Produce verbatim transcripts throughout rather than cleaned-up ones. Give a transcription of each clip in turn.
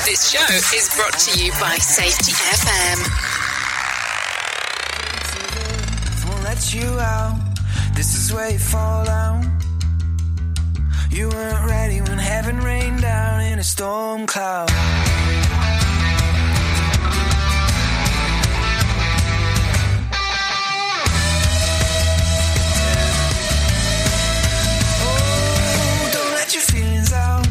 of this show is brought to you by Safety F M. Won't let you out. This is where you fall down. You weren't ready when heaven rained down in a storm cloud. Oh, don't let your feelings out.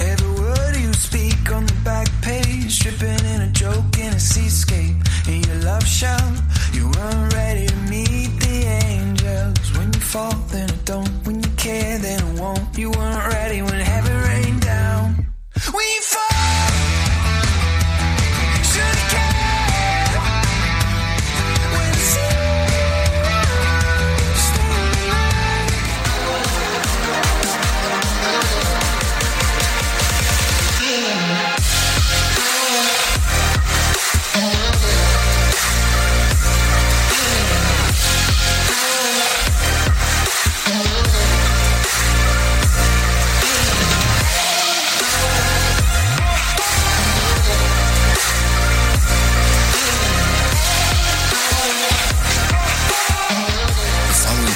Every word you speak on the back page, stripping in a joke in a seascape. In your love shell, you weren't ready to meet the angels. When you fall, then I don't. When you care, then I won't. You weren't ready when heaven rained down. When you fall, should you care? When you see, stay alive. Yeah.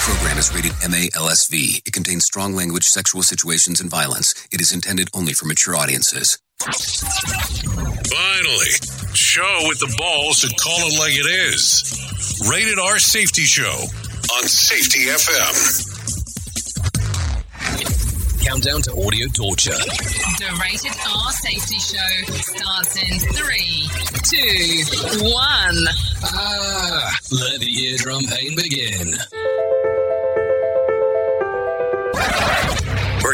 Program is rated M A L S V. It contains strong language, sexual situations, and violence. It is intended only for mature audiences. Finally, show with the balls that call it like it is. Rated R Safety Show on Safety F M. Countdown to audio torture. The Rated R Safety Show starts in three, two, one. Ah, let the eardrum pain begin.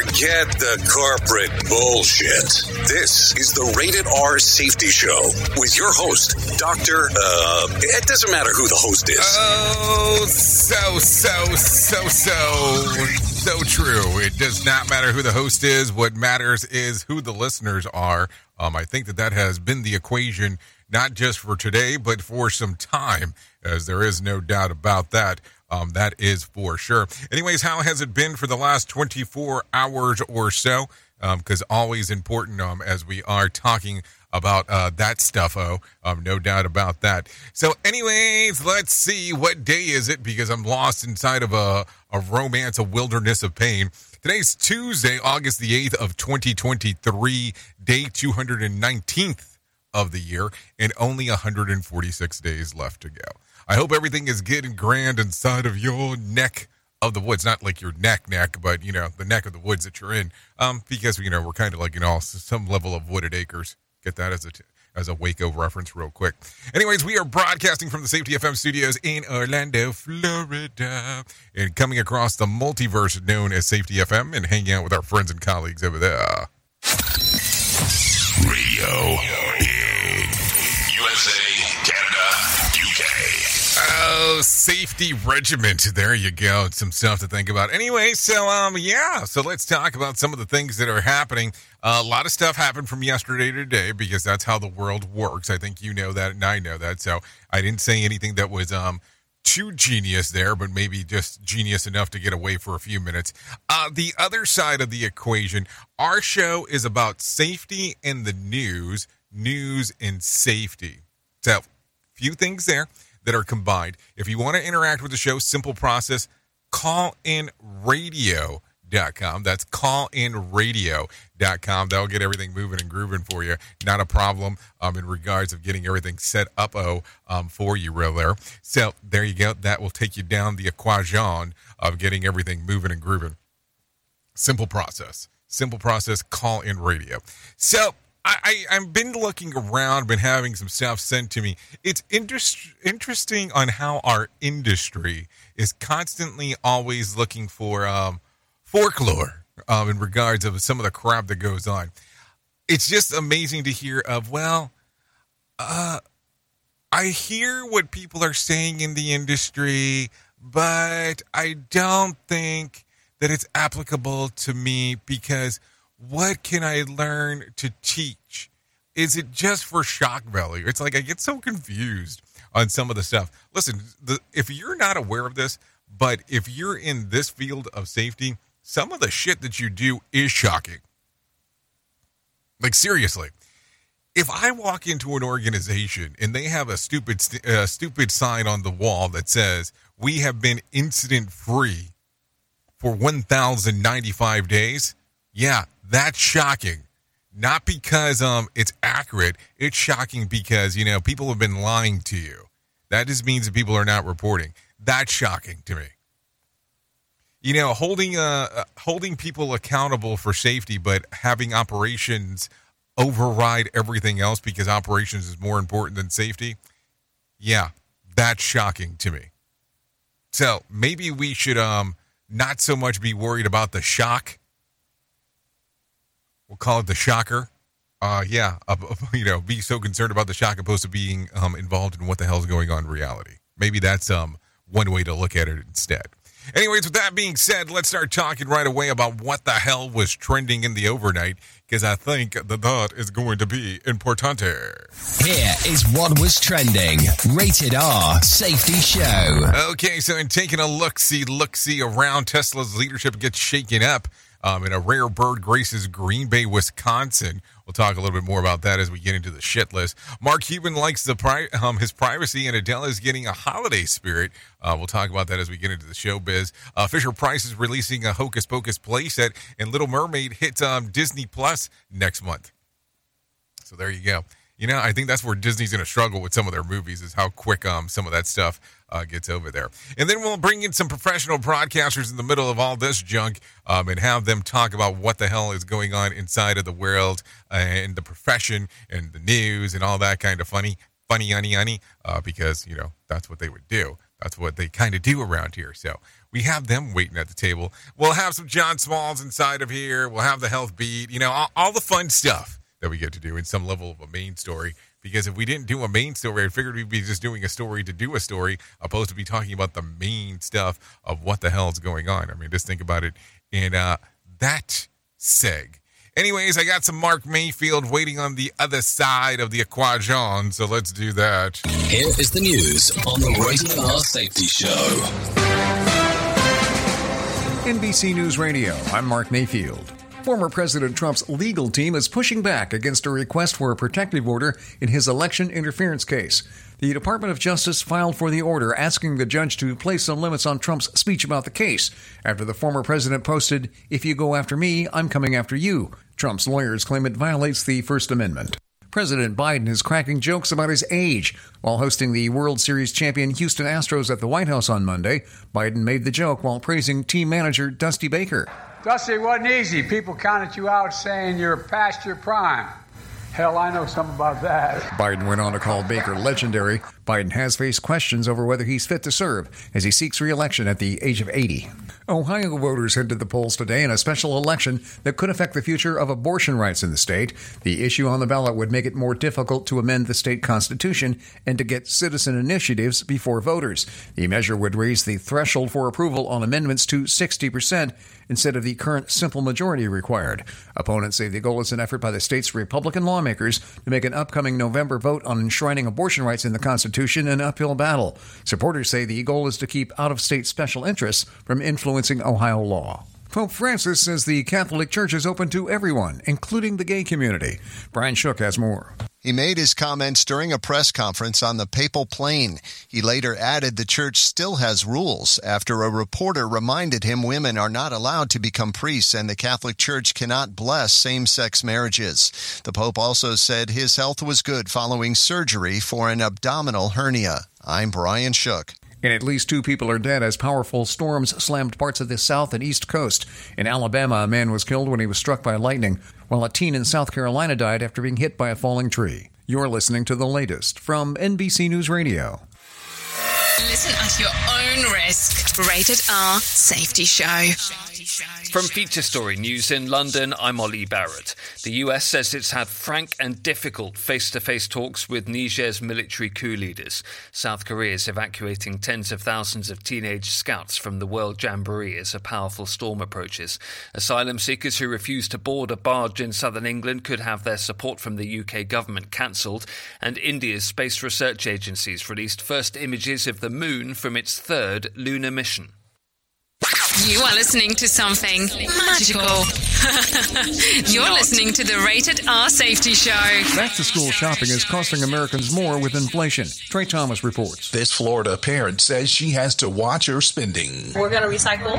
Forget the corporate bullshit. This is the Rated R Safety Show with your host, Doctor Uh, it doesn't matter who the host is. Oh, so, so, so, so, so true. It does not matter who the host is. What matters is who the listeners are. Um, I think that that has been the equation, not just for today, but for some time, as there is no doubt about that. Um, that is for sure. Anyways, how has it been for the last twenty-four hours or so? Because um, always important um, as we are talking about uh, that stuff. Oh, um, no doubt about that. So anyways, let's see. What day is it? Because I'm lost inside of a, a romance, a wilderness of pain. Today's Tuesday, August the eighth of twenty twenty-three, day two hundred nineteenth of the year, and only one hundred forty-six days left to go. I hope everything is good and grand inside of your neck of the woods. Not like your neck, neck, but, you know, the neck of the woods that you're in. Um, because, you know, we're kind of like, you know, some level of wooded acres. Get that as a, t- as a Waco reference real quick. Anyways, we are broadcasting from the Safety F M studios in Orlando, Florida. And coming across the multiverse known as Safety F M and hanging out with our friends and colleagues over there. Radio in U S A, Canada. Oh, safety regiment. There you go. Some stuff to think about. Anyway, so, um, yeah, so let's talk about some of the things that are happening. Uh, a lot of stuff happened from yesterday to today because that's how the world works. I think you know that and I know that. So I didn't say anything that was um too genius there, but maybe just genius enough to get away for a few minutes. Uh, the other side of the equation, our show is about safety and the news, news and safety. So few things there that are combined. If you want to interact with the show, simple process, call in radio dot com. That's call in radio dot com. That'll get everything moving and grooving for you. Not a problem um, in regards of getting everything set up um, for you real there. So there you go. That will take you down the equation of getting everything moving and grooving. Simple process. Simple process, call in radio. So I, I, I've been looking around, been having some stuff sent to me. It's interest, interesting on how our industry is constantly always looking for um, folklore um, in regards of some of the crap that goes on. It's just amazing to hear of, well, uh, I hear what people are saying in the industry, but I don't think that it's applicable to me because what can I learn to teach? Is it just for shock value? It's like I get so confused on some of the stuff. Listen, the, if you're not aware of this, but if you're in this field of safety, some of the shit that you do is shocking. Like seriously. if I walk into an organization and they have a stupid, uh, stupid sign on the wall that says we have been incident free for one thousand ninety-five days, yeah, that's shocking. Not because um it's accurate. It's shocking because, you know, people have been lying to you. That just means that people are not reporting. That's shocking to me. You know, holding uh holding people accountable for safety, but having operations override everything else because operations is more important than safety. Yeah, that's shocking to me. So maybe we should um not so much be worried about the shock. We'll call it the shocker. Uh, yeah, uh, you know, be so concerned about the shock opposed to being um, involved in what the hell's going on in reality. Maybe that's um, one way to look at it instead. Anyways, with that being said, let's start talking right away about what the hell was trending in the overnight, because I think that that is going to be importante. Here is what was trending. Rated R Safety Show. Okay, so in taking a look-see, look-see around, Tesla's leadership gets shaken up. Um, and a rare bird graces Green Bay, Wisconsin. We'll talk a little bit more about that as we get into the shit list. Mark Cuban likes the pri- um, his privacy, and Adele is getting a holiday spirit. Uh, we'll talk about that as we get into the showbiz. Uh, Fisher Price is releasing a Hocus Pocus playset, and Little Mermaid hits um, Disney Plus next month. So there you go. You know, I think that's where Disney's going to struggle with some of their movies is how quick um, some of that stuff Uh, gets over there. And then we'll bring in some professional broadcasters in the middle of all this junk um, and have them talk about what the hell is going on inside of the world uh, and the profession and the news and all that kind of funny, funny, honey, honey, uh, because, you know, that's what they would do. That's what they kind of do around here. So we have them waiting at the table. We'll have some John Smalls inside of here. We'll have the health beat, you know, all, all the fun stuff that we get to do in some level of a main story. Because if we didn't do a main story, I figured we'd be just doing a story to do a story, opposed to be talking about the main stuff of what the hell's going on. I mean, just think about it in uh, that seg. Anyways, I got some Mark Mayfield waiting on the other side of the equation, so let's do that. Here is the news on the Rated R Safety Show. N B C News Radio, I'm Mark Mayfield. Former President Trump's legal team is pushing back against a request for a protective order in his election interference case. The Department of Justice filed for the order asking the judge to place some limits on Trump's speech about the case after the former president posted, "If you go after me, I'm coming after you." Trump's lawyers claim it violates the First Amendment. President Biden is cracking jokes about his age. While hosting the World Series champion Houston Astros at the White House on Monday, Biden made the joke while praising team manager Dusty Baker. Dusty, it wasn't easy. People counted you out saying you're past your prime. Hell, I know something about that. Biden went on to call Baker legendary. Biden has faced questions over whether he's fit to serve as he seeks re-election at the age of eighty. Ohio voters headed to the polls today in a special election that could affect the future of abortion rights in the state. The issue on the ballot would make it more difficult to amend the state constitution and to get citizen initiatives before voters. The measure would raise the threshold for approval on amendments to sixty percent instead of the current simple majority required. Opponents say the goal is an effort by the state's Republican lawmakers Lawmakers to make an upcoming November vote on enshrining abortion rights in the Constitution an uphill battle. Supporters say the goal is to keep out-of-state special interests from influencing Ohio law. Pope Francis says the Catholic Church is open to everyone, including the gay community. Brian Shook has more. He made his comments during a press conference on the papal plane. He later added the church still has rules after a reporter reminded him women are not allowed to become priests and the Catholic Church cannot bless same-sex marriages. The Pope also said his health was good following surgery for an abdominal hernia. I'm Brian Shook. And at least two people are dead as powerful storms slammed parts of the south and east coast. In Alabama, a man was killed when he was struck by lightning, while a teen in South Carolina died after being hit by a falling tree. You're listening to the latest from N B C News Radio. Listen at your own risk. Rated R Safety Show. From Feature Story News in London, I'm Oli Barrett. The U S says it's had frank and difficult face-to-face talks with Niger's military coup leaders. South Korea is evacuating tens of thousands of teenage scouts from the World Jamboree as a powerful storm approaches. Asylum seekers who refuse to board a barge in southern England could have their support from the U K government cancelled. And India's Space Research Agency's released first images of the moon from its third lunar mission. You are listening to something magical. You're listening to the Rated R Safety Show. Back-to-school shopping is costing Americans more with inflation. Trey Thomas reports. This Florida parent says she has to watch her spending. We're going to recycle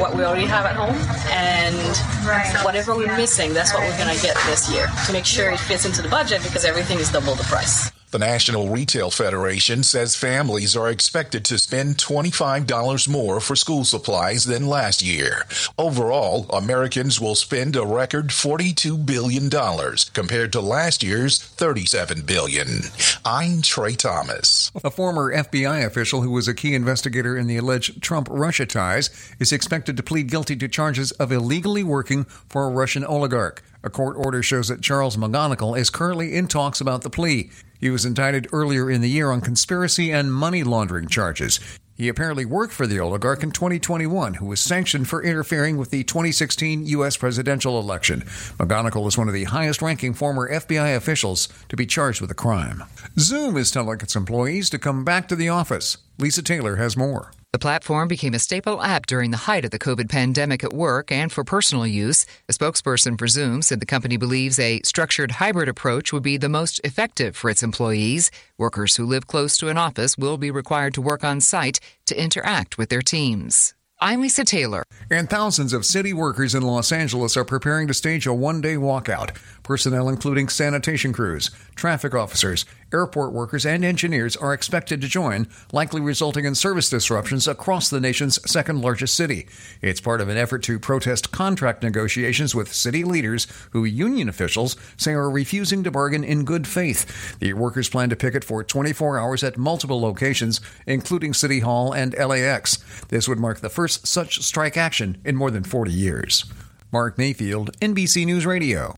what we already have at home, and whatever we're missing, that's what we're going to get this year to make sure it fits into the budget because everything is double the price. The National Retail Federation says families are expected to spend twenty-five dollars more for school supplies than last year. Overall, Americans will spend a record forty-two billion dollars compared to last year's thirty-seven billion dollars. I'm Trey Thomas. A former F B I official who was a key investigator in the alleged Trump-Russia ties is expected to plead guilty to charges of illegally working for a Russian oligarch. A court order shows that Charles McGonigal is currently in talks about the plea. He was indicted earlier in the year on conspiracy and money laundering charges. He apparently worked for the oligarch in twenty twenty-one, who was sanctioned for interfering with the twenty sixteen U S presidential election. McGonigal is one of the highest-ranking former F B I officials to be charged with the crime. Zoom is telling its employees to come back to the office. Lisa Taylor has more. The platform became a staple app during the height of the COVID pandemic at work and for personal use. A spokesperson for Zoom said the company believes a structured hybrid approach would be the most effective for its employees. Workers who live close to an office will be required to work on site to interact with their teams. I'm Lisa Taylor. And thousands of city workers in Los Angeles are preparing to stage a one-day walkout. Personnel including sanitation crews, traffic officers, airport workers, and engineers are expected to join, likely resulting in service disruptions across the nation's second-largest city. It's part of an effort to protest contract negotiations with city leaders who union officials say are refusing to bargain in good faith. The workers plan to picket for twenty-four hours at multiple locations, including City Hall and L A X. This would mark the first such strike action in more than forty years. Mark Mayfield, N B C News Radio.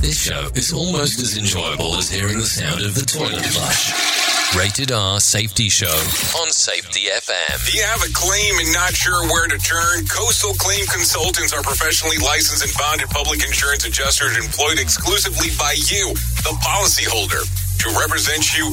This show is almost as enjoyable as hearing the sound of the toilet flush. Rated R Safety Show on Safety F M. Do you have a claim and not sure where to turn? Coastal Claim Consultants are professionally licensed and bonded public insurance adjusters employed exclusively by you, the policyholder, to represent you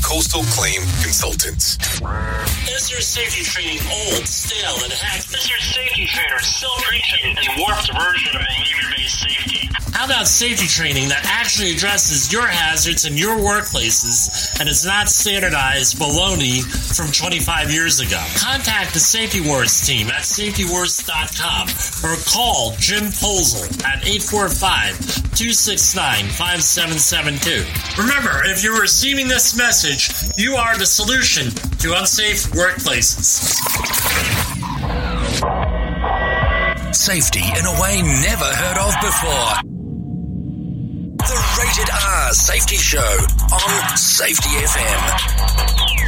Coastal Claim Consultants. Is your safety training old, stale, and hacked? Is your safety trainer still preaching a warped version of behavior-based safety? How about safety training that actually addresses your hazards in your workplaces and is not standardized baloney from twenty-five years ago? Contact the Safety Wars team at safety wars dot com or call Jim Posel at eight four five, two six nine, five seven seven two. Remember, if you're receiving this message, you are the solution to unsafe workplaces. Safety in a way never heard of before. The Rated R Safety Show on Safety F M.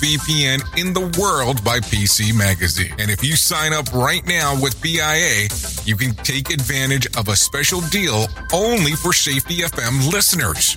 V P N in the world by P C Magazine. And if you sign up right now with B I A, you can take advantage of a special deal only for Safety F M listeners.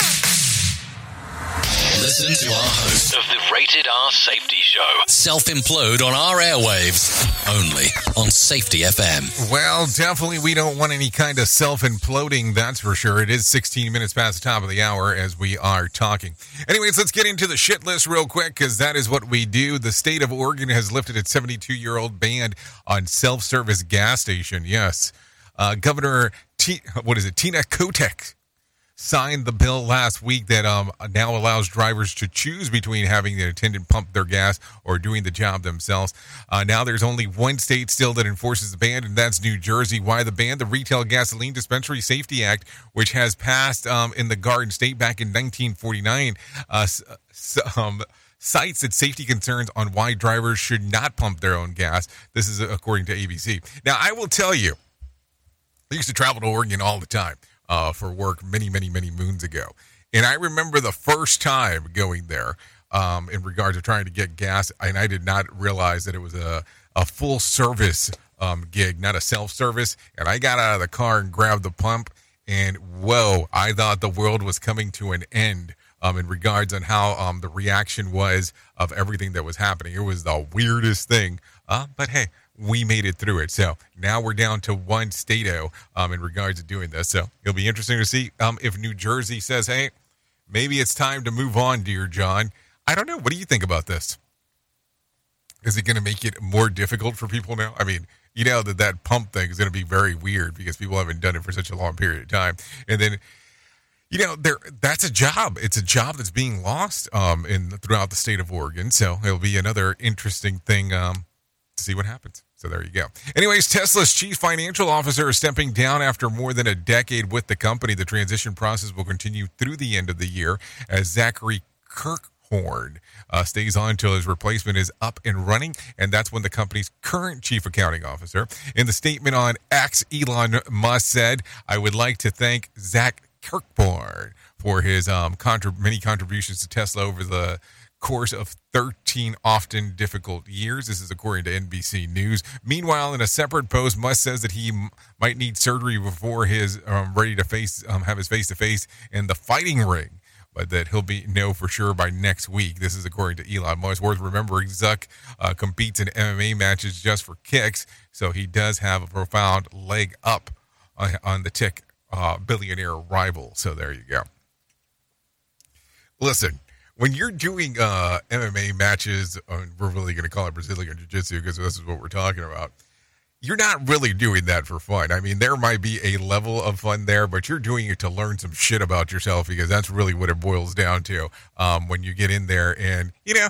Listen to our host of the Rated R Safety Show. Self-implode on our airwaves, only on Safety F M. Well, definitely we don't want any kind of self-imploding, that's for sure. It is sixteen minutes past the top of the hour as we are talking. Anyways, let's get into the shit list real quick, because that is what we do. The state of Oregon has lifted its seventy-two-year-old ban on self-service gas station. Yes. Uh, Governor, T- what is it, Tina Kotek signed the bill last week that um, now allows drivers to choose between having the attendant pump their gas or doing the job themselves. Uh, now there's only one state still that enforces the ban, and that's New Jersey. Why the ban? The Retail Gasoline Dispensary Safety Act, which has passed um, in the Garden State back in nineteen forty-nine, uh, um, cites its safety concerns on why drivers should not pump their own gas. This is according to A B C. Now, I will tell you, I used to travel to Oregon all the time. Uh, for work many, many, many moons ago. And I remember the first time going there um, in regards to trying to get gas, and I did not realize that it was a, a full-service um, gig, not a self-service. And I got out of the car and grabbed the pump, and whoa, I thought the world was coming to an end um, in regards on how um, the reaction was of everything that was happening. It was the weirdest thing, uh, but hey, we made it through it. So now we're down to one stato um, in regards to doing this. So it'll be interesting to see um, if New Jersey says, hey, maybe it's time to move on, dear John. I don't know. What do you think about this? Is it going to make it more difficult for people now? I mean, you know that that pump thing is going to be very weird because people haven't done it for such a long period of time. And then, you know, there that's a job. It's a job that's being lost um, in throughout the state of Oregon. So it'll be another interesting thing um, to see what happens. So there you go. Anyways, Tesla's chief financial officer is stepping down after more than a decade with the company. The transition process will continue through the end of the year as Zachary Kirkhorn uh, stays on until his replacement is up and running, and that's when the company's current chief accounting officer. In the statement on X, Elon Musk said, "I would like to thank Zach Kirkhorn for his um, contrib- many contributions to Tesla over the course of thirteen often difficult years." This is according to N B C News. Meanwhile, in a separate post, Musk says that he m- might need surgery before his um, ready to face um, have his face to face in the fighting ring, but that he'll be know for sure by next week. This is according to Elon Musk. Worth remembering, Zuck uh, competes in M M A matches just for kicks, so he does have a profound leg up on, on the tick uh, billionaire rival. So there you go. Listen. When you're doing uh, M M A matches, I mean, we're really going to call it Brazilian Jiu-Jitsu because this is what we're talking about. You're not really doing that for fun. I mean, there might be a level of fun there, but you're doing it to learn some shit about yourself because that's really what it boils down to um, when you get in there. And, you know,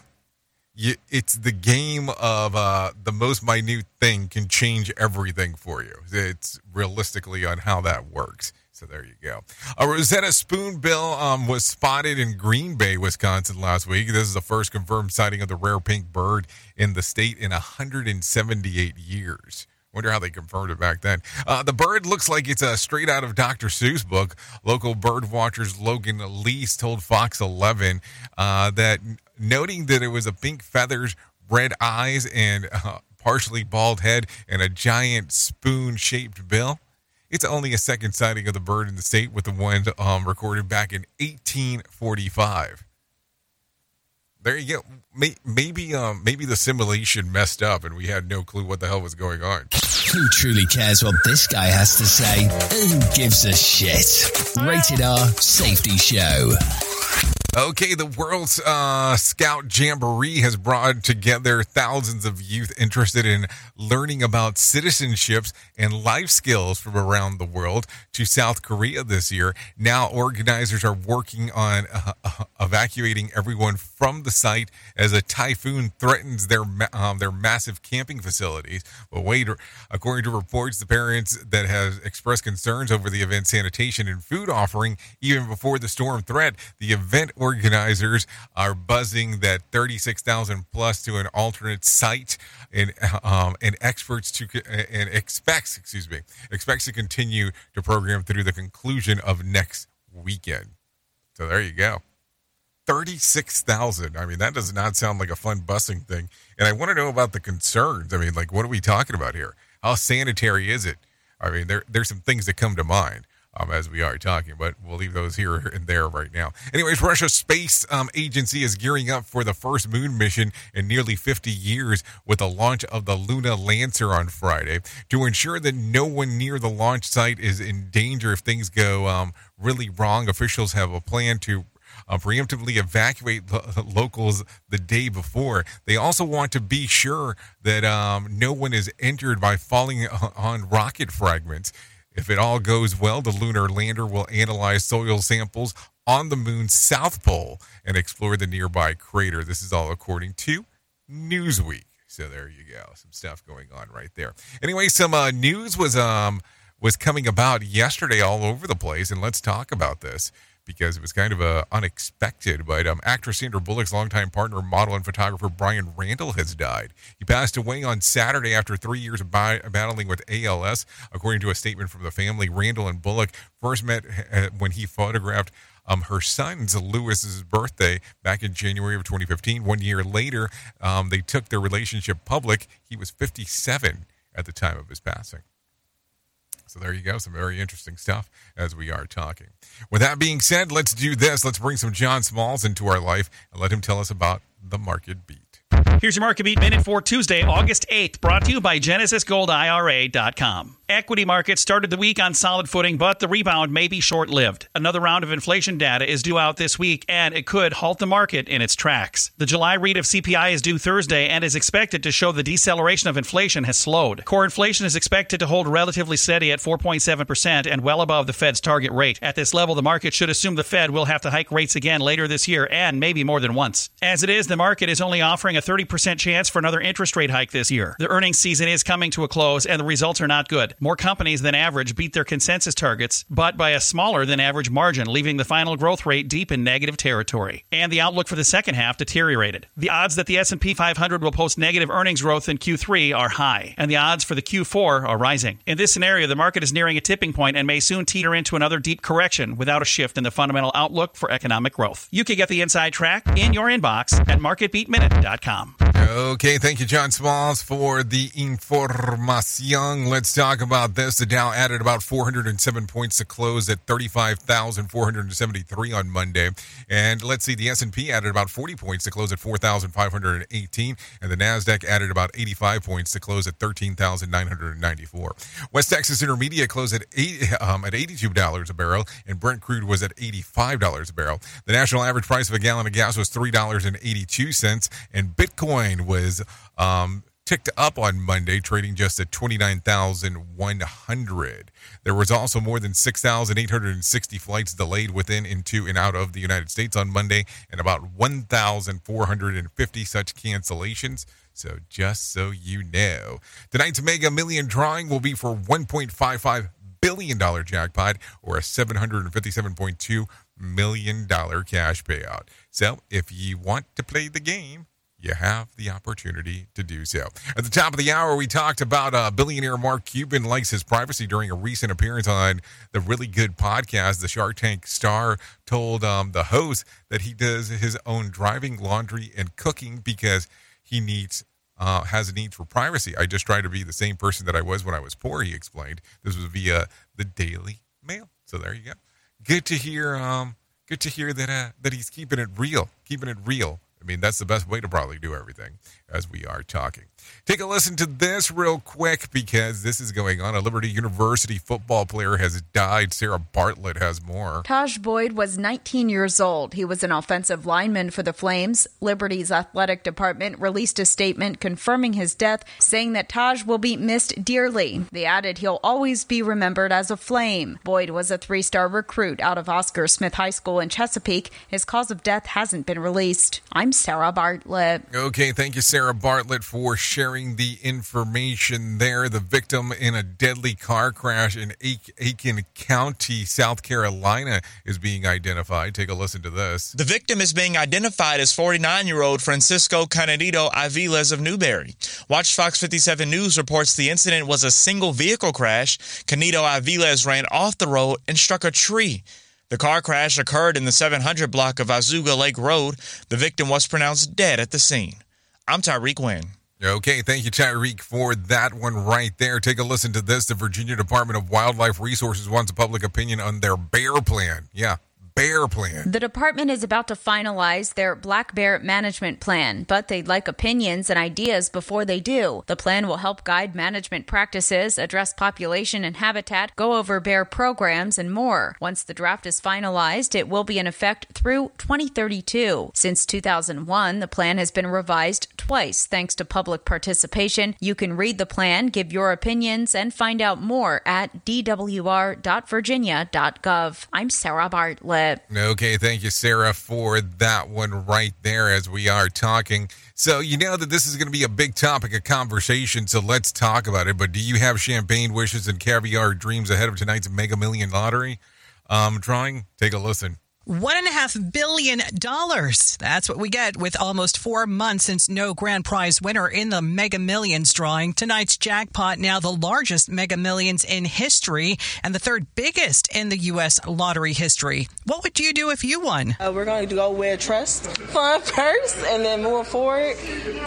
you, it's the game of uh, the most minute thing can change everything for you. It's realistically on how that works. So there you go. A Rosetta spoonbill um, was spotted in Green Bay, Wisconsin last week. This is the first confirmed sighting of the rare pink bird in the state in one hundred seventy-eight years. Wonder how they confirmed it back then. Uh, the bird looks like it's uh, straight out of Doctor Seuss' book. Local bird watchers Logan Leese told Fox eleven uh, that noting that it was a pink feathers, red eyes, and uh, partially bald head, and a giant spoon-shaped bill. It's only a second sighting of the bird in the state, with the one um, recorded back in eighteen forty-five. there you go. Maybe, um, maybe the simulation messed up and we had no clue what the hell was going on. Who truly cares what this guy has to say? Who gives a shit? Rated R Safety Show. Okay, the World's uh, Scout Jamboree has brought together thousands of youth interested in learning about citizenships and life skills from around the world to South Korea this year. Now, organizers are working on uh, uh, evacuating everyone from the site as a typhoon threatens their um, their massive camping facilities. But wait, according to reports, the parents that have expressed concerns over the event's sanitation and food offering even before the storm threat, the event organizers are buzzing that thirty-six thousand plus to an alternate site, and um, and experts to and expects excuse me expects to continue to program through the conclusion of next weekend. So there you go, thirty-six thousand. I mean, that does not sound like a fun busing thing. And I want to know about the concerns. I mean, like, what are we talking about here? How sanitary is it? I mean, there there's some things that come to mind. Um, as we are talking, but we'll leave those here and there right now. Anyways, Russia's space um, agency is gearing up for the first moon mission in nearly fifty years with the launch of the Luna Lancer on Friday. To ensure that no one near the launch site is in danger if things go um, really wrong, officials have a plan to Uh, preemptively evacuate lo- locals the day before. They also want to be sure that um, no one is injured by falling on rocket fragments. If it all goes well, the lunar lander will analyze soil samples on the moon's south pole and explore the nearby crater. This is all according to Newsweek. So there you go. Some stuff going on right there. Anyway, some uh, news was um was coming about yesterday all over the place, and let's talk about this, because it was kind of uh, unexpected, but um, actress Sandra Bullock's longtime partner, model, and photographer Brian Randall has died. He passed away on Saturday after three years of bi- battling with A L S. According to a statement from the family, Randall and Bullock first met when he photographed um, her son's, Lewis's, birthday back in January of twenty fifteen. One year later, um, they took their relationship public. He was fifty-seven at the time of his passing. So there you go, some very interesting stuff as we are talking. With that being said, let's do this. Let's bring some John Smalls into our life and let him tell us about the Market Beat. Here's your Market Beat Minute for Tuesday, August eighth, brought to you by Genesis Gold I R A dot com. Equity markets started the week on solid footing, but the rebound may be short-lived. Another round of inflation data is due out this week, and it could halt the market in its tracks. The July read of C P I is due Thursday and is expected to show the deceleration of inflation has slowed. Core inflation is expected to hold relatively steady at four point seven percent and well above the Fed's target rate. At this level, the market should assume the Fed will have to hike rates again later this year, and maybe more than once. As it is, the market is only offering a thirty percent chance for another interest rate hike this year. The earnings season is coming to a close, and the results are not good. More companies than average beat their consensus targets, but by a smaller than average margin, leaving the final growth rate deep in negative territory. And the outlook for the second half deteriorated. The odds that the S and P five hundred will post negative earnings growth in Q three are high, and the odds for the Q four are rising. In this scenario, the market is nearing a tipping point and may soon teeter into another deep correction without a shift in the fundamental outlook for economic growth. You can get the inside track in your inbox at market beat minute dot com. Okay, thank you, John Smalls, for the información. Let's talk about this. The Dow added about four hundred seven points to close at thirty-five thousand four hundred seventy-three on Monday. And let's see, the S and P added about forty points to close at four thousand five hundred eighteen. And the NASDAQ added about eighty-five points to close at thirteen thousand nine hundred ninety-four. West Texas Intermediate closed at, eight, um, at eighty-two dollars a barrel, and Brent crude was at eighty-five dollars a barrel. The national average price of a gallon of gas was three dollars and eighty-two cents, and Bitcoin was um, ticked up on Monday, trading just at twenty-nine thousand one hundred. There was also more than six thousand eight hundred sixty flights delayed within, into, and out of the United States on Monday, and about one thousand four hundred fifty such cancellations. So just so you know, tonight's Mega Million drawing will be for one point five five billion dollars jackpot, or a seven hundred fifty-seven point two million dollars cash payout. So if you want to play the game, you have the opportunity to do so. At the top of the hour, we talked about uh, billionaire Mark Cuban likes his privacy during a recent appearance on the Really Good podcast. The Shark Tank star told um, the host that he does his own driving, laundry, and cooking because he needs uh, has a need for privacy. I just try to be the same person that I was when I was poor, he explained. This was via the Daily Mail. So there you go. Good to hear. Um, good to hear that uh, that he's keeping it real, keeping it real. I mean, that's the best way to probably do everything as we are talking. Take a listen to this real quick because this is going on. A Liberty University football player has died. Sarah Bartlett has more. Taj Boyd was nineteen years old. He was an offensive lineman for the Flames. Liberty's athletic department released a statement confirming his death, saying that Taj will be missed dearly. They added he'll always be remembered as a Flame. Boyd was a three-star recruit out of Oscar Smith High School in Chesapeake. His cause of death hasn't been released. I'm Sarah Bartlett. Okay, thank you, Sarah Bartlett, for sharing the information there. The victim in a deadly car crash in Aiken County, South Carolina, is being identified. Take a listen to this. The victim is being identified as forty-nine-year-old Francisco Canedito Aviles of Newberry. Watch Fox fifty-seven News reports the incident was a single vehicle crash. Canedito Aviles ran off the road and struck a tree. The car crash occurred in the seven hundred block of Azuga Lake Road. The victim was pronounced dead at the scene. I'm Tyreek Wynn. Okay, thank you, Tyreek, for that one right there. Take a listen to this. The Virginia Department of Wildlife Resources wants a public opinion on their bear plan. Yeah. Bear plan. The department is about to finalize their black bear management plan, but they'd like opinions and ideas before they do. The plan will help guide management practices, address population and habitat, go over bear programs, and more. Once the draft is finalized, it will be in effect through twenty thirty-two. Since two thousand one, the plan has been revised twice thanks to public participation. You can read the plan, give your opinions, and find out more at d w r dot virginia dot gov. I'm Sarah Bartlett. Okay, thank you, Sarah, for that one right there as we are talking. So you know that this is going to be a big topic of conversation, so let's talk about it. But do you have champagne wishes and caviar dreams ahead of tonight's Mega Million Lottery um, drawing? Take a listen. One and a half billion dollars. That's what we get with almost four months since no grand prize winner in the Mega Millions drawing. Tonight's jackpot, now the largest Mega Millions in history and the third biggest in the U S lottery history. What would you do if you won? Uh, we're going to go with trust fund first and then move forward,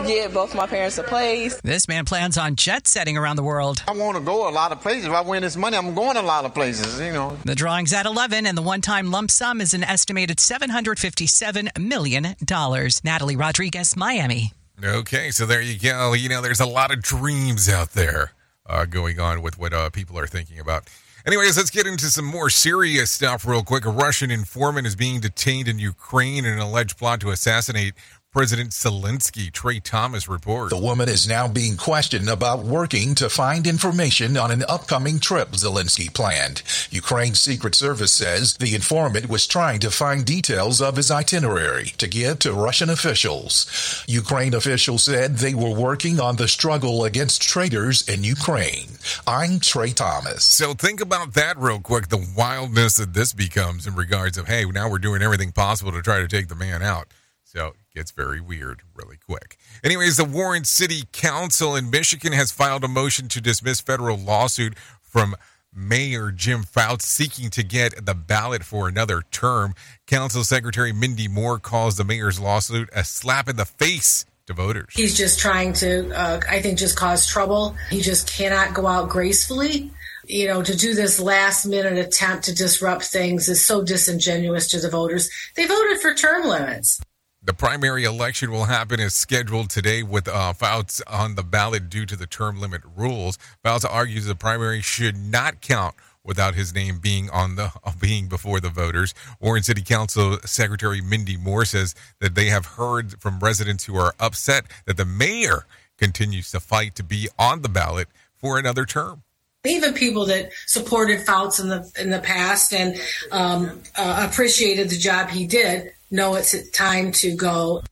get both my parents a place. This man plans on jet setting around the world. I want to go a lot of places. If I win this money, I'm going a lot of places, you know. The drawing's at eleven and the one-time lump sum is an estimated seven hundred fifty-seven million dollars. Natalie Rodriguez, Miami. Okay, so there you go. You know, there's a lot of dreams out there uh, going on with what uh, people are thinking about. Anyways, let's get into some more serious stuff real quick. A Russian informant is being detained in Ukraine in an alleged plot to assassinate President Zelensky. Trey Thomas reports. The woman is now being questioned about working to find information on an upcoming trip Zelensky planned. Ukraine's Secret Service says the informant was trying to find details of his itinerary to give to Russian officials. Ukraine officials said they were working on the struggle against traitors in Ukraine. I'm Trey Thomas. So think about that real quick, the wildness that this becomes in regards of, hey, now we're doing everything possible to try to take the man out. So it's very weird really quick. Anyways, the Warren City Council in Michigan has filed a motion to dismiss federal lawsuit from Mayor Jim Fouts seeking to get the ballot for another term. Council Secretary Mindy Moore calls the mayor's lawsuit a slap in the face to voters. He's just trying to, uh, I think, just cause trouble. He just cannot go out gracefully. You know, to do this last minute attempt to disrupt things is so disingenuous to the voters. They voted for term limits. The primary election will happen as scheduled today with uh, Fouts on the ballot due to the term limit rules. Fouts argues the primary should not count without his name being on the uh, being before the voters. Warren City Council Secretary Mindy Moore says that they have heard from residents who are upset that the mayor continues to fight to be on the ballot for another term. Even people that supported Fouts in the in the past and um, uh, appreciated the job he did know it's time to go.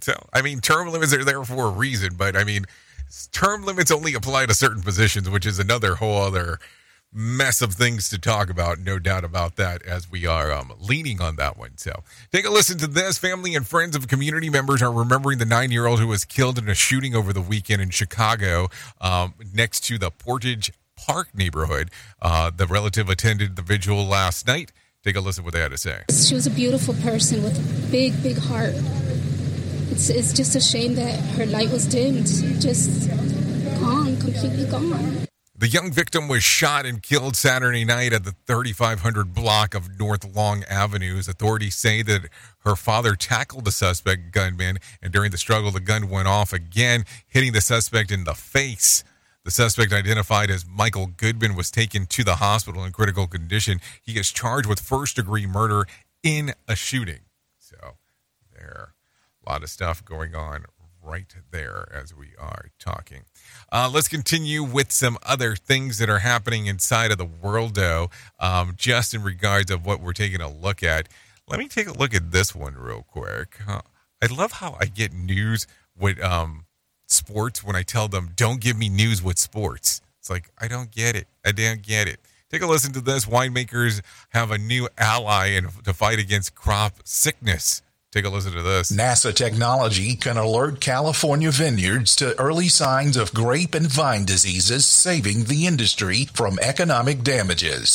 So, I mean, term limits are there for a reason, but I mean, term limits only apply to certain positions, which is another whole other mess of things to talk about. No doubt about that as we are um, leaning on that one. So take a listen to this. Family and friends of community members are remembering the nine-year-old who was killed in a shooting over the weekend in Chicago um, next to the Portage Park neighborhood. Uh, the relative attended the vigil last night. Take a listen to what they had to say. She was a beautiful person with a big, big heart. It's it's just a shame that her light was dimmed. Just gone, completely gone. The young victim was shot and killed Saturday night at the thirty-five hundred block of North Long Avenue. Authorities say that her father tackled the suspect gunman, and during the struggle, the gun went off again, hitting the suspect in the face. The suspect, identified as Michael Goodman, was taken to the hospital in critical condition. He is charged with first-degree murder in a shooting. So there, a lot of stuff going on right there as we are talking. Uh, let's continue with some other things that are happening inside of the world, though, um, just in regards of what we're taking a look at. Let me take a look at this one real quick. Huh? I love how I get news with um, sports when I tell them, don't give me news with sports. It's like, I don't get it. I don't get it. Take a listen to this. Winemakers have a new ally in, to fight against crop sickness. Take a listen to this. NASA technology can alert California vineyards to early signs of grape and vine diseases, saving the industry from economic damages.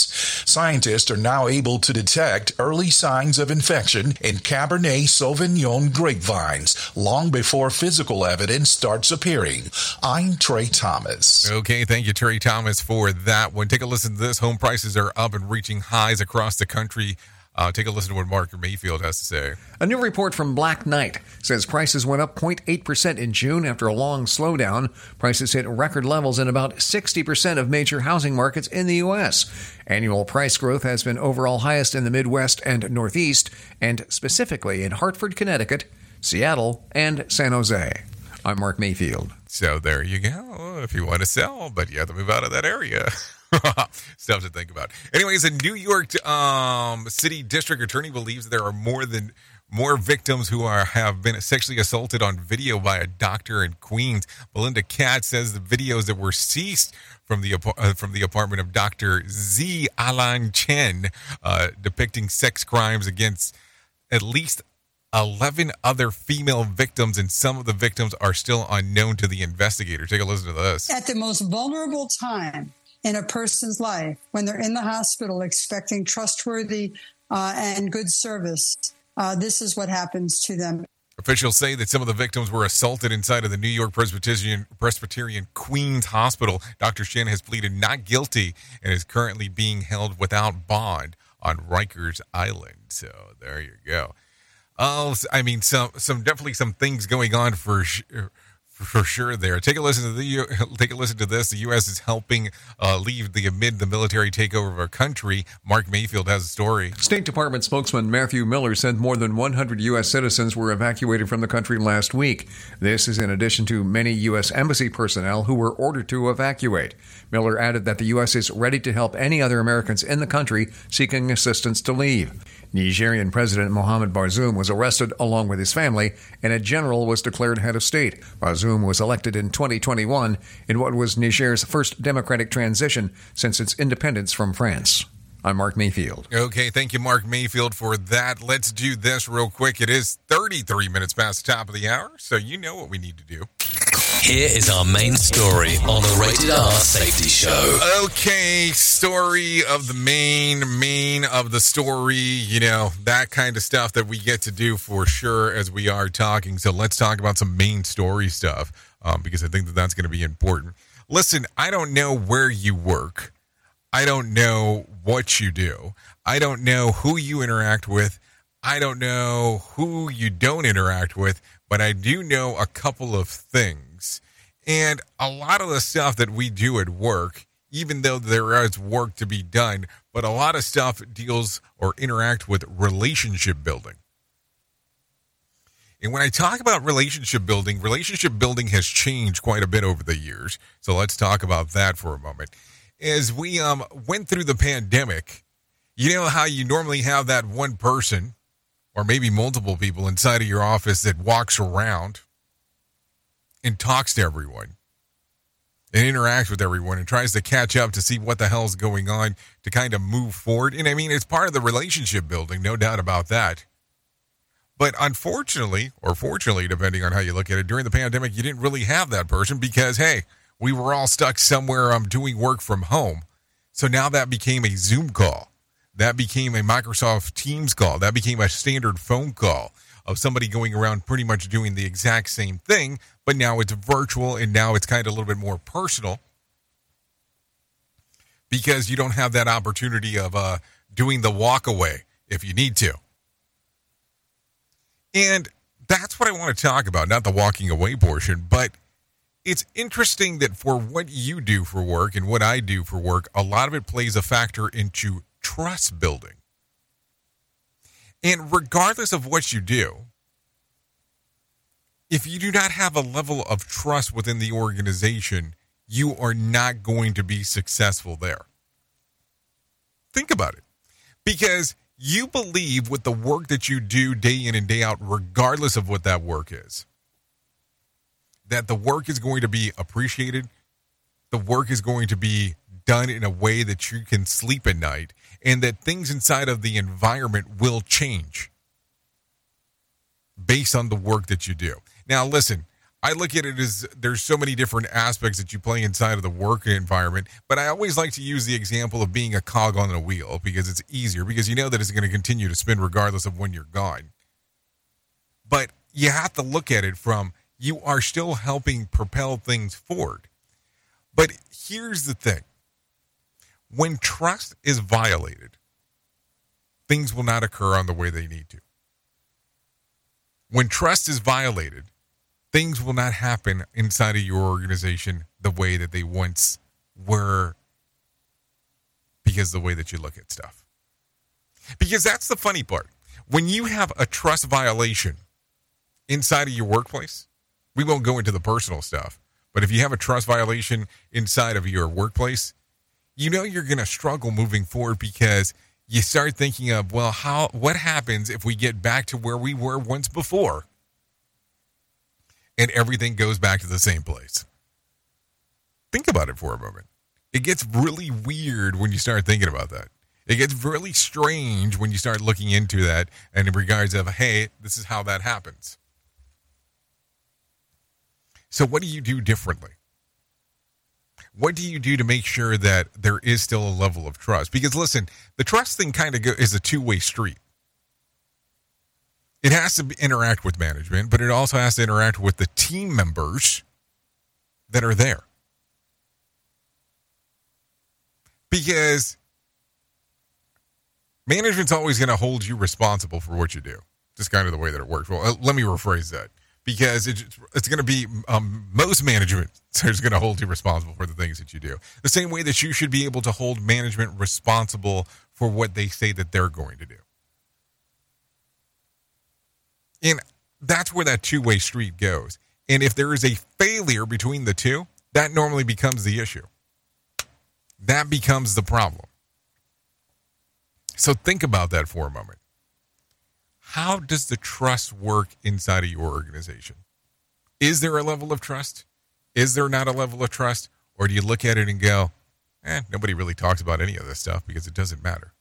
Scientists are now able to detect early signs of infection in Cabernet Sauvignon grapevines long before physical evidence starts appearing. I'm Trey Thomas. Okay, thank you, Trey Thomas, for that one. Take a listen to this. Home prices are up and reaching highs across the country. Uh, take a listen to what Mark Mayfield has to say. A new report from Black Knight says prices went up zero point eight percent in June after a long slowdown. Prices hit record levels in about sixty percent of major housing markets in the U S Annual price growth has been overall highest in the Midwest and Northeast, and specifically in Hartford, Connecticut, Seattle, and San Jose. I'm Mark Mayfield. So there you go. If you want to sell, but you have to move out of that area. Stuff to think about. Anyways, a New York um, City District Attorney believes there are more than more victims who are have been sexually assaulted on video by a doctor in Queens. Melinda Katz says the videos that were seized from the uh, from the apartment of Doctor Z. Alan Chen, uh, depicting sex crimes against at least eleven other female victims, and some of the victims are still unknown to the investigator. Take a listen to this. At the most vulnerable time in a person's life, when they're in the hospital expecting trustworthy uh, and good service, uh, this is what happens to them. Officials say that some of the victims were assaulted inside of the New York Presbyterian, Presbyterian Queens Hospital. Doctor Shin has pleaded not guilty and is currently being held without bond on Rikers Island. So there you go. Oh, I mean, some, some definitely some things going on for sure. For sure, there. Take a listen to the. Take a listen to this. The U S is helping uh, leave the amid the military takeover of our country. Mark Mayfield has a story. State Department spokesman Matthew Miller said more than one hundred U S citizens were evacuated from the country last week. This is in addition to many U S embassy personnel who were ordered to evacuate. Miller added that the U S is ready to help any other Americans in the country seeking assistance to leave. Nigerian President Mohamed Bazoum was arrested along with his family, and a general was declared head of state. Bazoum was elected in twenty twenty-one in what was Niger's first democratic transition since its independence from France. I'm Mark Mayfield. Okay, thank you, Mark Mayfield, for that. Let's do this real quick. It is thirty-three minutes past the top of the hour, so you know what we need to do. Here is our main story on the Rated R Safety Show. Okay, story of the main, main of the story, you know, that kind of stuff that we get to do for sure as we are talking. So let's talk about some main story stuff um, because I think that that's going to be important. Listen, I don't know where you work. I don't know what you do. I don't know who you interact with. I don't know who you don't interact with, but I do know a couple of things. And a lot of the stuff that we do at work, even though there is work to be done, but a lot of stuff deals or interact with relationship building. And when I talk about relationship building, relationship building has changed quite a bit over the years. So let's talk about that for a moment. As we um, went through the pandemic, you know how you normally have that one person or maybe multiple people inside of your office that walks around and talks to everyone and interacts with everyone and tries to catch up to see what the hell's going on to kind of move forward. And I mean, it's part of the relationship building, no doubt about that. But unfortunately, or fortunately, depending on how you look at it, during the pandemic, you didn't really have that person because, hey, we were all stuck somewhere um, doing work from home. So now that became a Zoom call. That became a Microsoft Teams call. That became a standard phone call of somebody going around pretty much doing the exact same thing, but now it's virtual and now it's kind of a little bit more personal. because you don't have that opportunity of uh, doing the walk away if you need to. And that's what I want to talk about, not the walking away portion, but it's interesting that for what you do for work and what I do for work, a lot of it plays a factor into trust building. And regardless of what you do, if you do not have a level of trust within the organization, you are not going to be successful there. Think about it. Because you believe with the work that you do day in and day out, regardless of what that work is, that the work is going to be appreciated, the work is going to be done in a way that you can sleep at night, and that things inside of the environment will change based on the work that you do. Now, listen, I look at it as there's so many different aspects that you play inside of the work environment, but I always like to use the example of being a cog on a wheel because it's easier, because you know that it's going to continue to spin regardless of when you're gone. But you have to look at it from, you are still helping propel things forward. But here's the thing. When trust is violated, things will not occur on the way they need to. When trust is violated, things will not happen inside of your organization the way that they once were, because of the way that you look at stuff. Because that's the funny part. When you have a trust violation inside of your workplace, we won't go into the personal stuff, but if you have a trust violation inside of your workplace, you know you're going to struggle moving forward because you start thinking of, well, how what happens if we get back to where we were once before? And everything goes back to the same place. Think about it for a moment. It gets really weird when you start thinking about that. It gets really strange when you start looking into that and in regards of, hey, this is how that happens. So what do you do differently? What do you do to make sure that there is still a level of trust? Because listen, the trust thing kind of is a two-way street. It has to interact with management, but it also has to interact with the team members that are there. Because management's always going to hold you responsible for what you do. Just kind of the way that it works. Well, let me rephrase that. Because it, it's going to be, um, most management is going to hold you responsible for the things that you do. The same way that you should be able to hold management responsible for what they say that they're going to do. And that's where that two-way street goes. And if there is a failure between the two, that normally becomes the issue. That becomes the problem. So think about that for a moment. How does the trust work inside of your organization? Is there a level of trust? Is there not a level of trust? Or do you look at it and go, eh, nobody really talks about any of this stuff because it doesn't matter?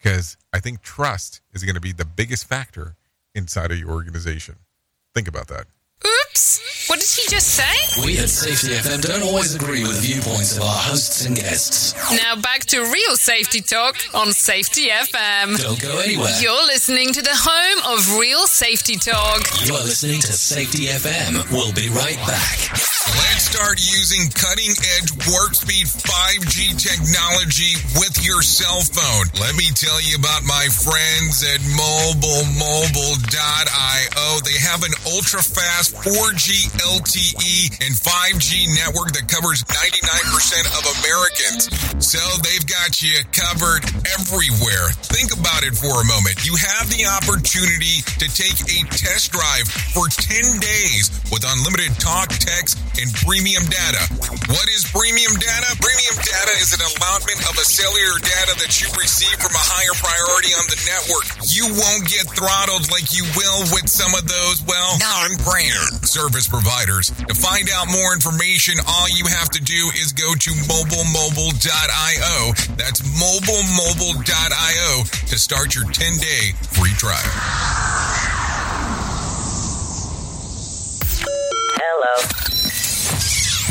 Because I think trust is going to be the biggest factor inside of your organization. Think about that. Oops! What did he just say? We at Safety F M don't always agree with viewpoints of our hosts and guests. Now back to real safety talk on Safety F M. Don't go anywhere. You're listening to the home of real safety talk. You are listening to Safety F M. We'll be right back. Let's start using cutting-edge warp speed five G technology with your cell phone. Let me tell you about my friends at mobile mobile dot io. They have an ultra-fast four G L T E and five G network that covers ninety-nine percent of Americans. So they've got you covered everywhere. Think about it for a moment. You have the opportunity to take a test drive for ten days with unlimited talk, text, and premium data. What is premium data? Premium data is an allotment of a cellular data that you receive from a higher priority on the network. You won't get throttled like you will with some of those, well, non-brand service providers. To find out more information, all you have to do is go to mobile mobile dot io. That's mobile mobile dot io to start your ten-day free trial. Hello.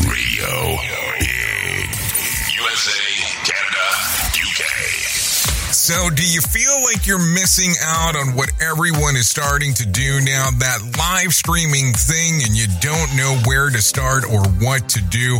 Radio in U S A, Canada, U K. So do you feel like you're missing out on what everyone is starting to do now, that live streaming thing, and you don't know where to start or what to do?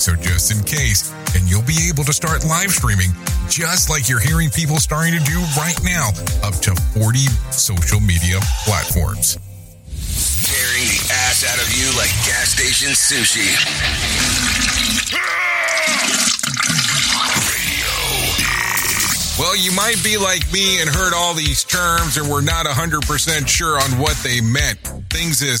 So just in case, and you'll be able to start live streaming just like you're hearing people starting to do right now, up to forty social media platforms. Tearing the ass out of you like gas station sushi. Well, you might be like me and heard all these terms and we're not one hundred percent sure on what they meant. Things is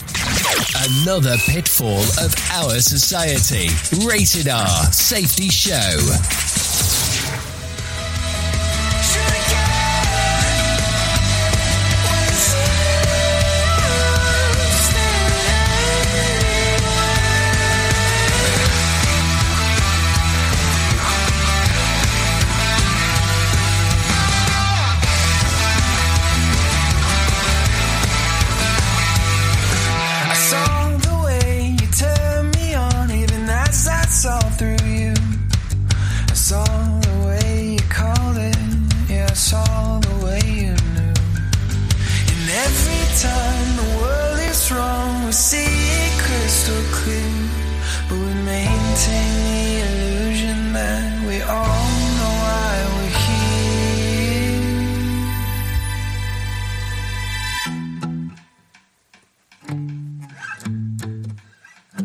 Another pitfall of our society. Rated R Safety Show.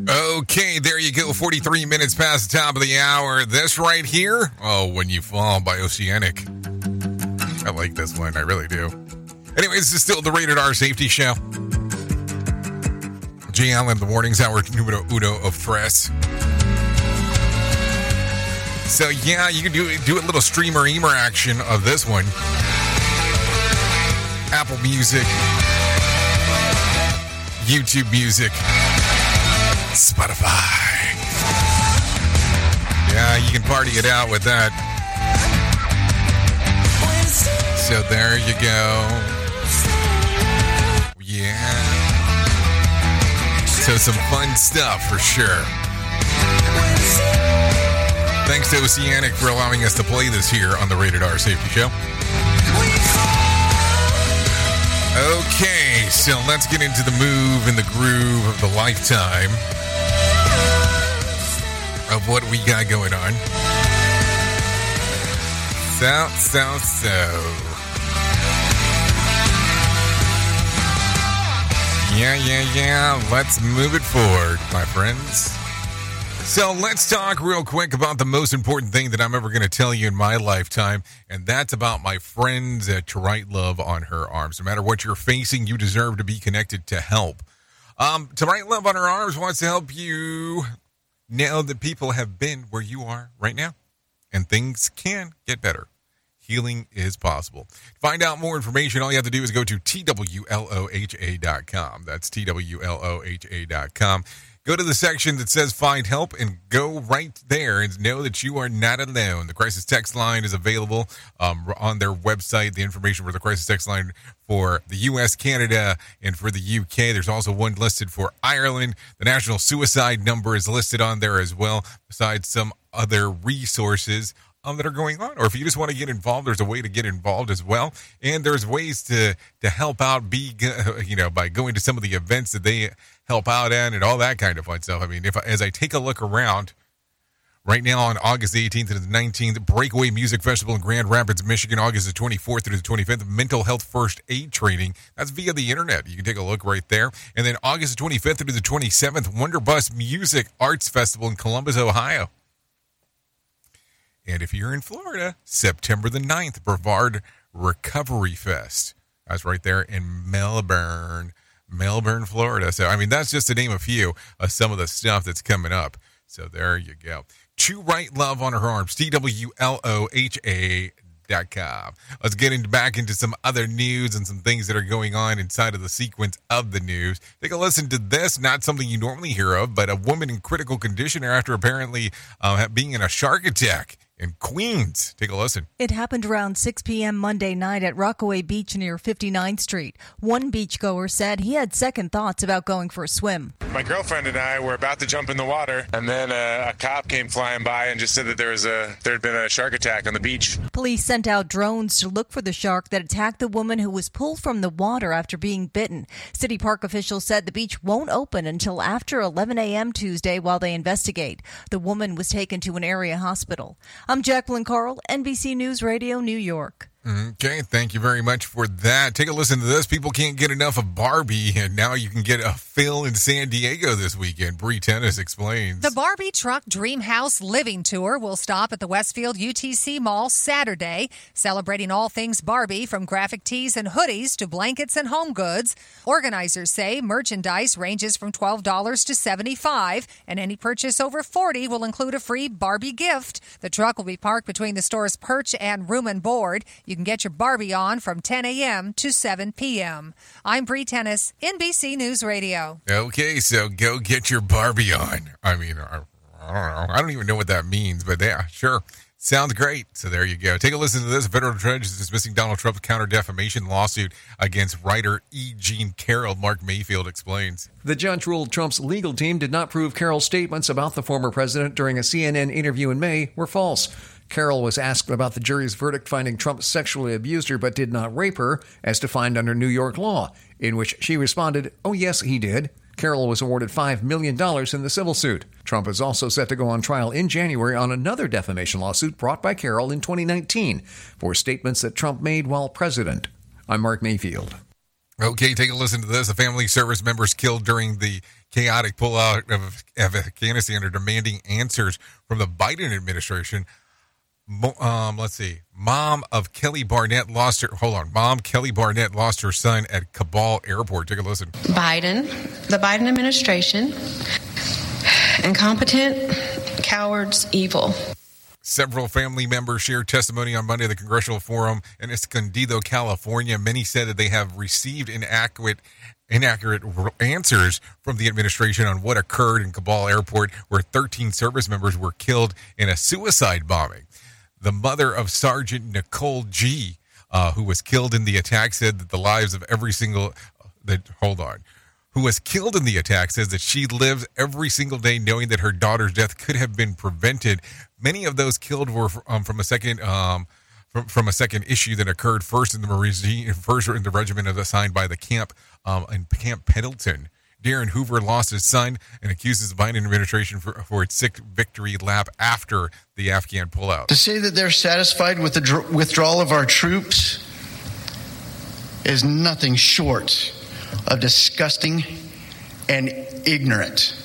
Okay, there you go. forty-three minutes past the top of the hour. This right here, oh, When You Fall by Oceanic. I like this one. I really do. Anyway, this is still the Rated R Safety Show. Jay Allen, the Warnings Hour, numero uno of tres. So, yeah, you can do, do a little streamer-emer action of this one. Apple Music. YouTube Music. Spotify. Yeah, you can party it out with that. So there you go. Yeah. So some fun stuff for sure. Thanks to Oceanic for allowing us to play this here on the Rated R Safety Show. Okay, so let's get into the move and the groove of the lifetime. of what we got going on. So, so, so. Yeah, yeah, yeah. Let's move it forward, my friends. So let's talk real quick about the most important thing that I'm ever going to tell you in my lifetime, and that's about my friend's uh, Tarite Love on her arms. No matter what you're facing, you deserve to be connected to help. Um, Tarite Love on her arms wants to help you know that people have been where you are right now, and things can get better. Healing is possible. To find out more information, all you have to do is go to T W L O H A dot com. That's T W L O H A dot com. Go to the section that says find help and go right there and know that you are not alone. The crisis text line is available um, on their website. The information for the crisis text line for the U S, Canada, and for the U K. There's also one listed for Ireland. The national suicide number is listed on there as well, besides some other resources um, that are going on. Or if you just want to get involved, there's a way to get involved as well. And there's ways to, to help out be, you know, by going to some of the events that they help out in and all that kind of fun stuff. I mean, if as I take a look around right now on August the eighteenth and the nineteenth, Breakaway Music Festival in Grand Rapids, Michigan, August the twenty-fourth through the twenty-fifth, Mental Health First Aid Training. That's via the internet. You can take a look right there. And then August the twenty-fifth through the twenty-seventh, Wonderbus Music Arts Festival in Columbus, Ohio. And if you're in Florida, September the ninth, Brevard Recovery Fest. That's right there in Melbourne, Melbourne, Florida. So, I mean, that's just to name a few of some of the stuff that's coming up. So, there you go. Tarite Love on her arms, T W L O H A dot com. Let's get into, back into some other news and some things that are going on inside of the sequence of the news. Take a listen to this, not something you normally hear of, but a woman in critical condition after apparently uh, being in a shark attack in Queens. Take a listen. It happened around six p.m. Monday night at Rockaway Beach near fifty-ninth Street. One beachgoer said he had second thoughts about going for a swim. My girlfriend and I were about to jump in the water, and then a, a cop came flying by and just said that there was a there had been a shark attack on the beach. Police sent out drones to look for the shark that attacked the woman who was pulled from the water after being bitten. City Park officials said the beach won't open until after eleven a.m. Tuesday while they investigate. The woman was taken to an area hospital. I'm Jacqueline Carl, N B C News Radio, New York. Okay, thank you very much for that. Take a listen to this. People can't get enough of Barbie, and now you can get a fill in San Diego this weekend. Bree Tennis explains. The Barbie Truck Dream House Living Tour will stop at the Westfield U T C Mall Saturday, celebrating all things Barbie, from graphic tees and hoodies to blankets and home goods. Organizers say merchandise ranges from twelve dollars to seventy-five dollars, and any purchase over forty dollars will include a free Barbie gift. The truck will be parked between the store's perch and room and board. You can get your Barbie on from ten a.m. to seven p.m. I'm Bree Tennis, N B C News Radio. Okay, so go get your Barbie on. I mean, I, I don't know. I don't even know what that means, but yeah, sure. Sounds great. So there you go. Take a listen to this. A federal judge is dismissing Donald Trump's counter-defamation lawsuit against writer E. Jean Carroll. Mark Mayfield explains. The judge ruled Trump's legal team did not prove Carroll's statements about the former president during a C N N interview in May were false. Carroll was asked about the jury's verdict finding Trump sexually abused her but did not rape her, as defined under New York law, in which she responded, "Oh, yes, he did." Carroll was awarded five million dollars in the civil suit. Trump is also set to go on trial in January on another defamation lawsuit brought by Carroll in twenty nineteen for statements that Trump made while president. I'm Mark Mayfield. Okay, take a listen to this. The family service members killed during the chaotic pullout of Afghanistan are demanding answers from the Biden administration. Um, let's see. Mom of Kelly Barnett lost her. Hold on. Mom Kelly Barnett lost her son at Kabul airport. Take a listen. Biden, the Biden administration, incompetent, cowards, evil. Several family members shared testimony on Monday at the Congressional Forum in Escondido, California. Many said that they have received inaccurate, inaccurate answers from the administration on what occurred in Kabul airport, where thirteen service members were killed in a suicide bombing. The mother of Sergeant Nicole G., uh, who was killed in the attack, said that the lives of every single that hold on, who was killed in the attack, says that she lives every single day knowing that her daughter's death could have been prevented. Many of those killed were um, from a second um, from, from a second issue that occurred first in the Marines, first in the regiment assigned by the camp um, in Camp Pendleton. Darren Hoover lost his son and accuses the Biden administration for, for its sick victory lap after the Afghan pullout. To say that they're satisfied with the dr- withdrawal of our troops is nothing short of disgusting and ignorant.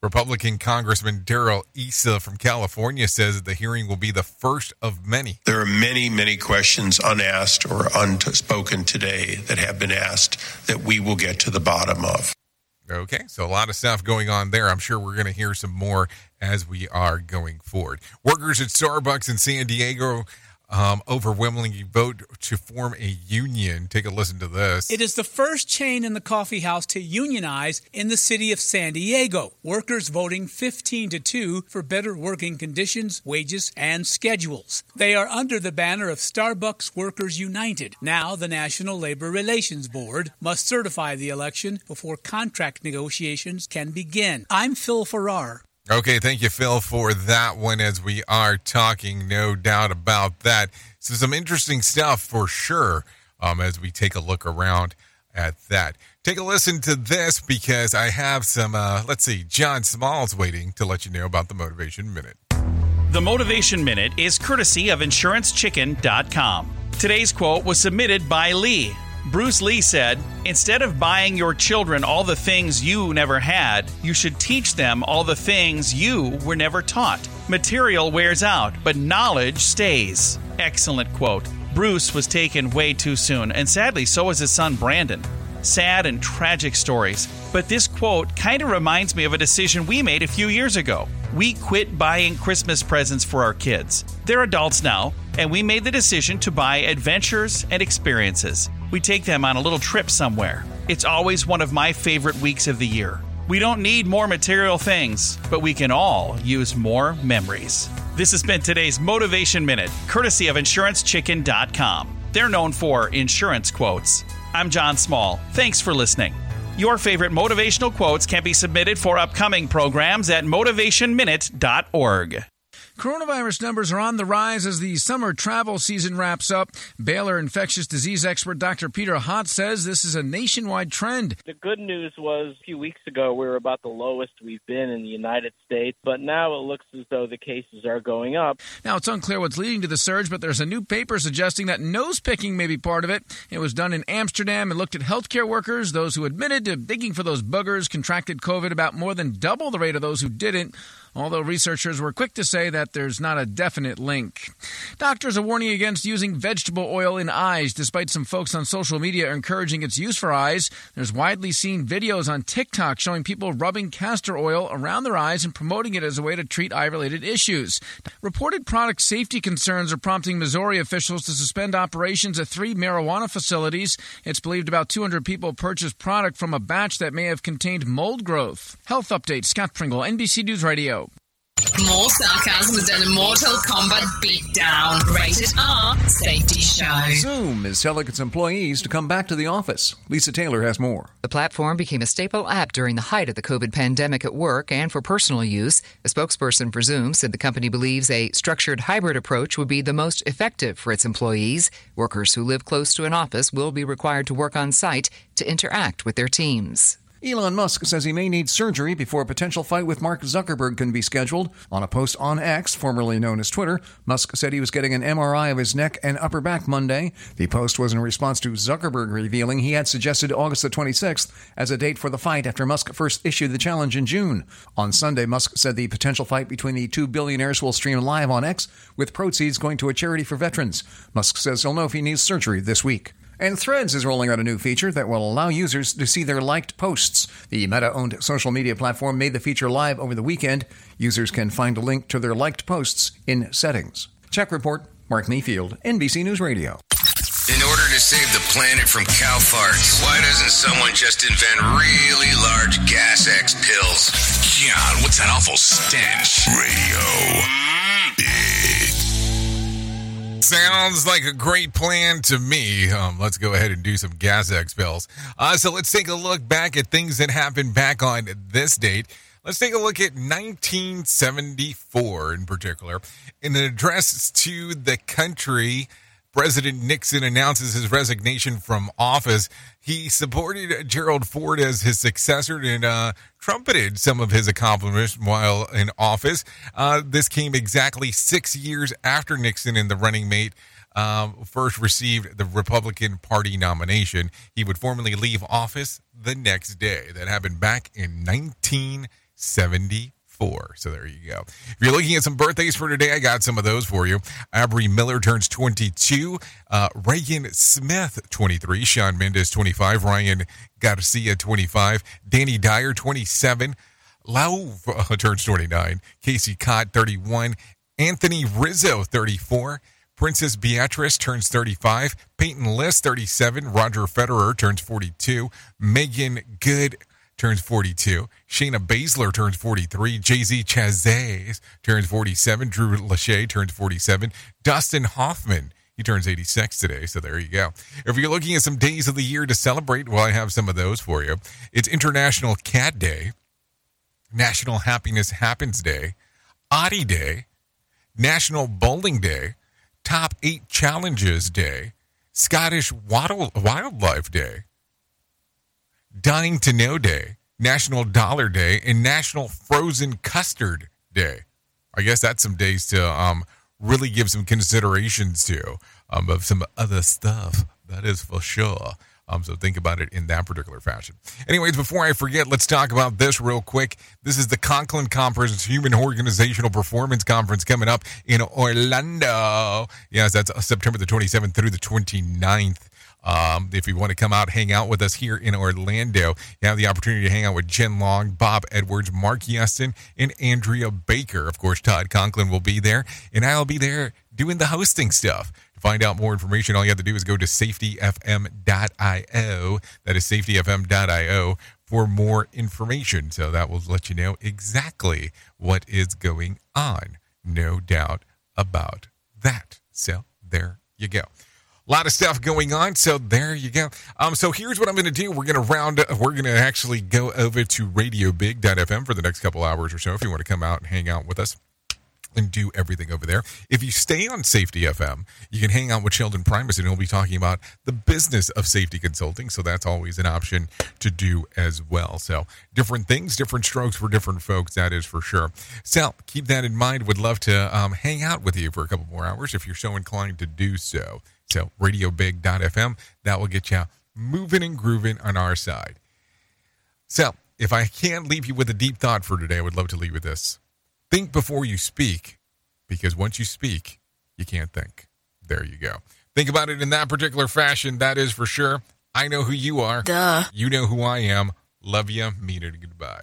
Republican Congressman Darrell Issa from California says the hearing will be the first of many. There are many, many questions unasked or unspoken today that have been asked that we will get to the bottom of. Okay, so a lot of stuff going on there. I'm sure we're going to hear some more as we are going forward. Workers at Starbucks in San Diego Um, overwhelmingly vote to form a union. Take a listen to this. It is the first chain in the coffee house to unionize in the city of San Diego. Workers voting fifteen to two for better working conditions, wages, and schedules. They are under the banner of Starbucks Workers United. Now the National Labor Relations Board must certify the election before contract negotiations can begin. I'm Phil Farrar. Okay, thank you, Phil, for that one as we are talking, no doubt about that. So some interesting stuff for sure um, as we take a look around at that. Take a listen to this because I have some, uh, let's see, John Smalls waiting to let you know about the Motivation Minute. The Motivation Minute is courtesy of insurance chicken dot com. Today's quote was submitted by Lee. Bruce Lee said, "Instead of buying your children all the things you never had, you should teach them all the things you were never taught. Material wears out, but knowledge stays." Excellent quote. Bruce was taken way too soon, and sadly, so was his son Brandon. Sad and tragic stories, but this quote kind of reminds me of a decision we made a few years ago. We quit buying Christmas presents for our kids. They're adults now, and we made the decision to buy adventures and experiences. We take them on a little trip somewhere. It's always one of my favorite weeks of the year. We don't need more material things, but we can all use more memories. This has been today's Motivation Minute, courtesy of insurance chicken dot com. They're known for insurance quotes. I'm John Small. Thanks for listening. Your favorite motivational quotes can be submitted for upcoming programs at motivation minute dot org. Coronavirus numbers are on the rise as the summer travel season wraps up. Baylor infectious disease expert Doctor Peter Hott says this is a nationwide trend. The good news was a few weeks ago we were about the lowest we've been in the United States, but now it looks as though the cases are going up. Now it's unclear what's leading to the surge, but there's a new paper suggesting that nose picking may be part of it. It was done in Amsterdam and looked at healthcare workers. Those who admitted to digging for those buggers contracted COVID about more than double the rate of those who didn't, although researchers were quick to say that there's not a definite link. Doctors are warning against using vegetable oil in eyes, despite some folks on social media encouraging its use for eyes. There's widely seen videos on TikTok showing people rubbing castor oil around their eyes and promoting it as a way to treat eye-related issues. Reported product safety concerns are prompting Missouri officials to suspend operations at three marijuana facilities. It's believed about two hundred people purchased product from a batch that may have contained mold growth. Health update, Scott Pringle, N B C News Radio. More sarcasm than a Mortal Kombat beatdown. Rated R Safety Show. Zoom is telling its employees to come back to the office. Lisa Taylor has more. The platform became a staple app during the height of the COVID pandemic at work and for personal use. A spokesperson for Zoom said the company believes a structured hybrid approach would be the most effective for its employees. Workers who live close to an office will be required to work on site to interact with their teams. Elon Musk says he may need surgery before a potential fight with Mark Zuckerberg can be scheduled. On a post on X, formerly known as Twitter, Musk said he was getting an M R I of his neck and upper back Monday. The post was in response to Zuckerberg revealing he had suggested August the twenty-sixth as a date for the fight after Musk first issued the challenge in June. On Sunday, Musk said the potential fight between the two billionaires will stream live on X, with proceeds going to a charity for veterans. Musk says he'll know if he needs surgery this week. And Threads is rolling out a new feature that will allow users to see their liked posts. The Meta-owned social media platform made the feature live over the weekend. Users can find a link to their liked posts in Settings. Check report, Mark Mayfield, N B C News Radio. In order to save the planet from cow farts, why doesn't someone just invent really large gas X pills? John, what's that awful stench? Radio. Sounds like a great plan to me. Um, let's go ahead and do some gas X pills. Uh, so let's take a look back at things that happened back on this date. Let's take a look at nineteen seventy-four in particular. In an address to the country, President Nixon announces his resignation from office. He supported Gerald Ford as his successor and uh, trumpeted some of his accomplishments while in office. Uh, this came exactly six years after Nixon and the running mate um, first received the Republican Party nomination. He would formally leave office the next day. That happened back in nineteen seventy-five. Four. So there you go. If you're looking at some birthdays for today, I got some of those for you. Aubrey Miller turns twenty-two. Uh, Reagan Smith, twenty-three. Sean Mendes, twenty-five. Ryan Garcia, twenty-five. Danny Dyer, twenty-seven. Lauf uh, turns twenty-nine. Casey Cott, thirty-one. Anthony Rizzo, thirty-four. Princess Beatrice turns thirty-five. Peyton List, thirty-seven. Roger Federer turns forty-two. Megan Good turns forty-two. Shayna Baszler turns forty-three. Jay-Z Chazes turns forty-seven. Drew Lachey turns forty-seven. Dustin Hoffman, he turns eighty-six today. So there you go. If you're looking at some days of the year to celebrate, well, I have some of those for you. It's International Cat Day, National Happiness Happens Day, Oddie Day, National Bowling Day, Top eight Challenges Day, Scottish Wildlife Day, Dying to Know Day, National Dollar Day, and National Frozen Custard Day. I guess that's some days to um, really give some considerations to um, of some other stuff. That is for sure. Um, so think about it in that particular fashion. Anyways, before I forget, let's talk about this real quick. This is the Conklin Conference, Human Organizational Performance Conference, coming up in Orlando. Yes, that's September the twenty-seventh through the twenty-ninth. Um, if you want to come out, hang out with us here in Orlando, you have the opportunity to hang out with Jen Long, Bob Edwards, Mark Yeston, and Andrea Baker. Of course, Todd Conklin will be there, and I'll be there doing the hosting stuff. To find out more information, all you have to do is go to safety f m dot i o. That is safety f m dot i o for more information. So that will let you know exactly what is going on. No doubt about that. So there you go. A lot of stuff going on, so there you go. Um, so here's what I'm going to do. We're going to round up. We're going to actually go over to radio big dot f m for the next couple hours or so if you want to come out and hang out with us and do everything over there. If you stay on Safety F M, you can hang out with Sheldon Primus, and he'll be talking about the business of safety consulting, so that's always an option to do as well. So different things, different strokes for different folks, that is for sure. So keep that in mind. Would love to um, hang out with you for a couple more hours if you're so inclined to do so. So radio big dot f m, that will get you moving and grooving on our side. So if I can leave you with a deep thought for today, I would love to leave you with this. Think before you speak, because once you speak, you can't think. There you go. Think about it in that particular fashion. That is for sure. I know who you are. Duh. You know who I am. Love you. Mean it. Goodbye.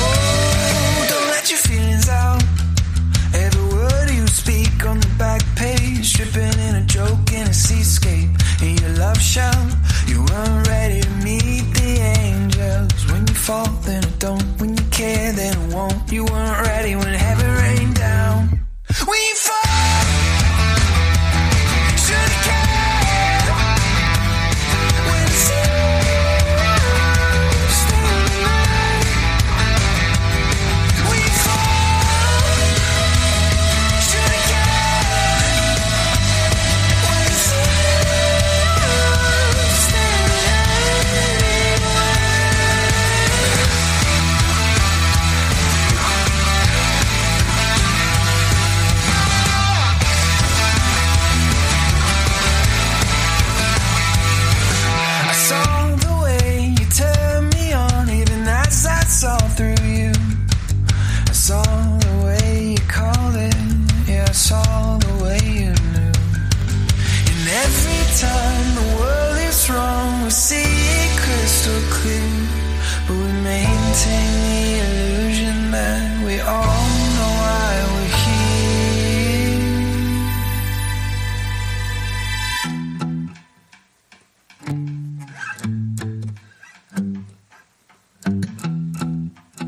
Oh, don't let your feelings out. Every word you speak on the back page, stripping joke in a seascape, in your love shell. You weren't ready to meet the angels. When you fall, then it don't. When you care, then it won't. You weren't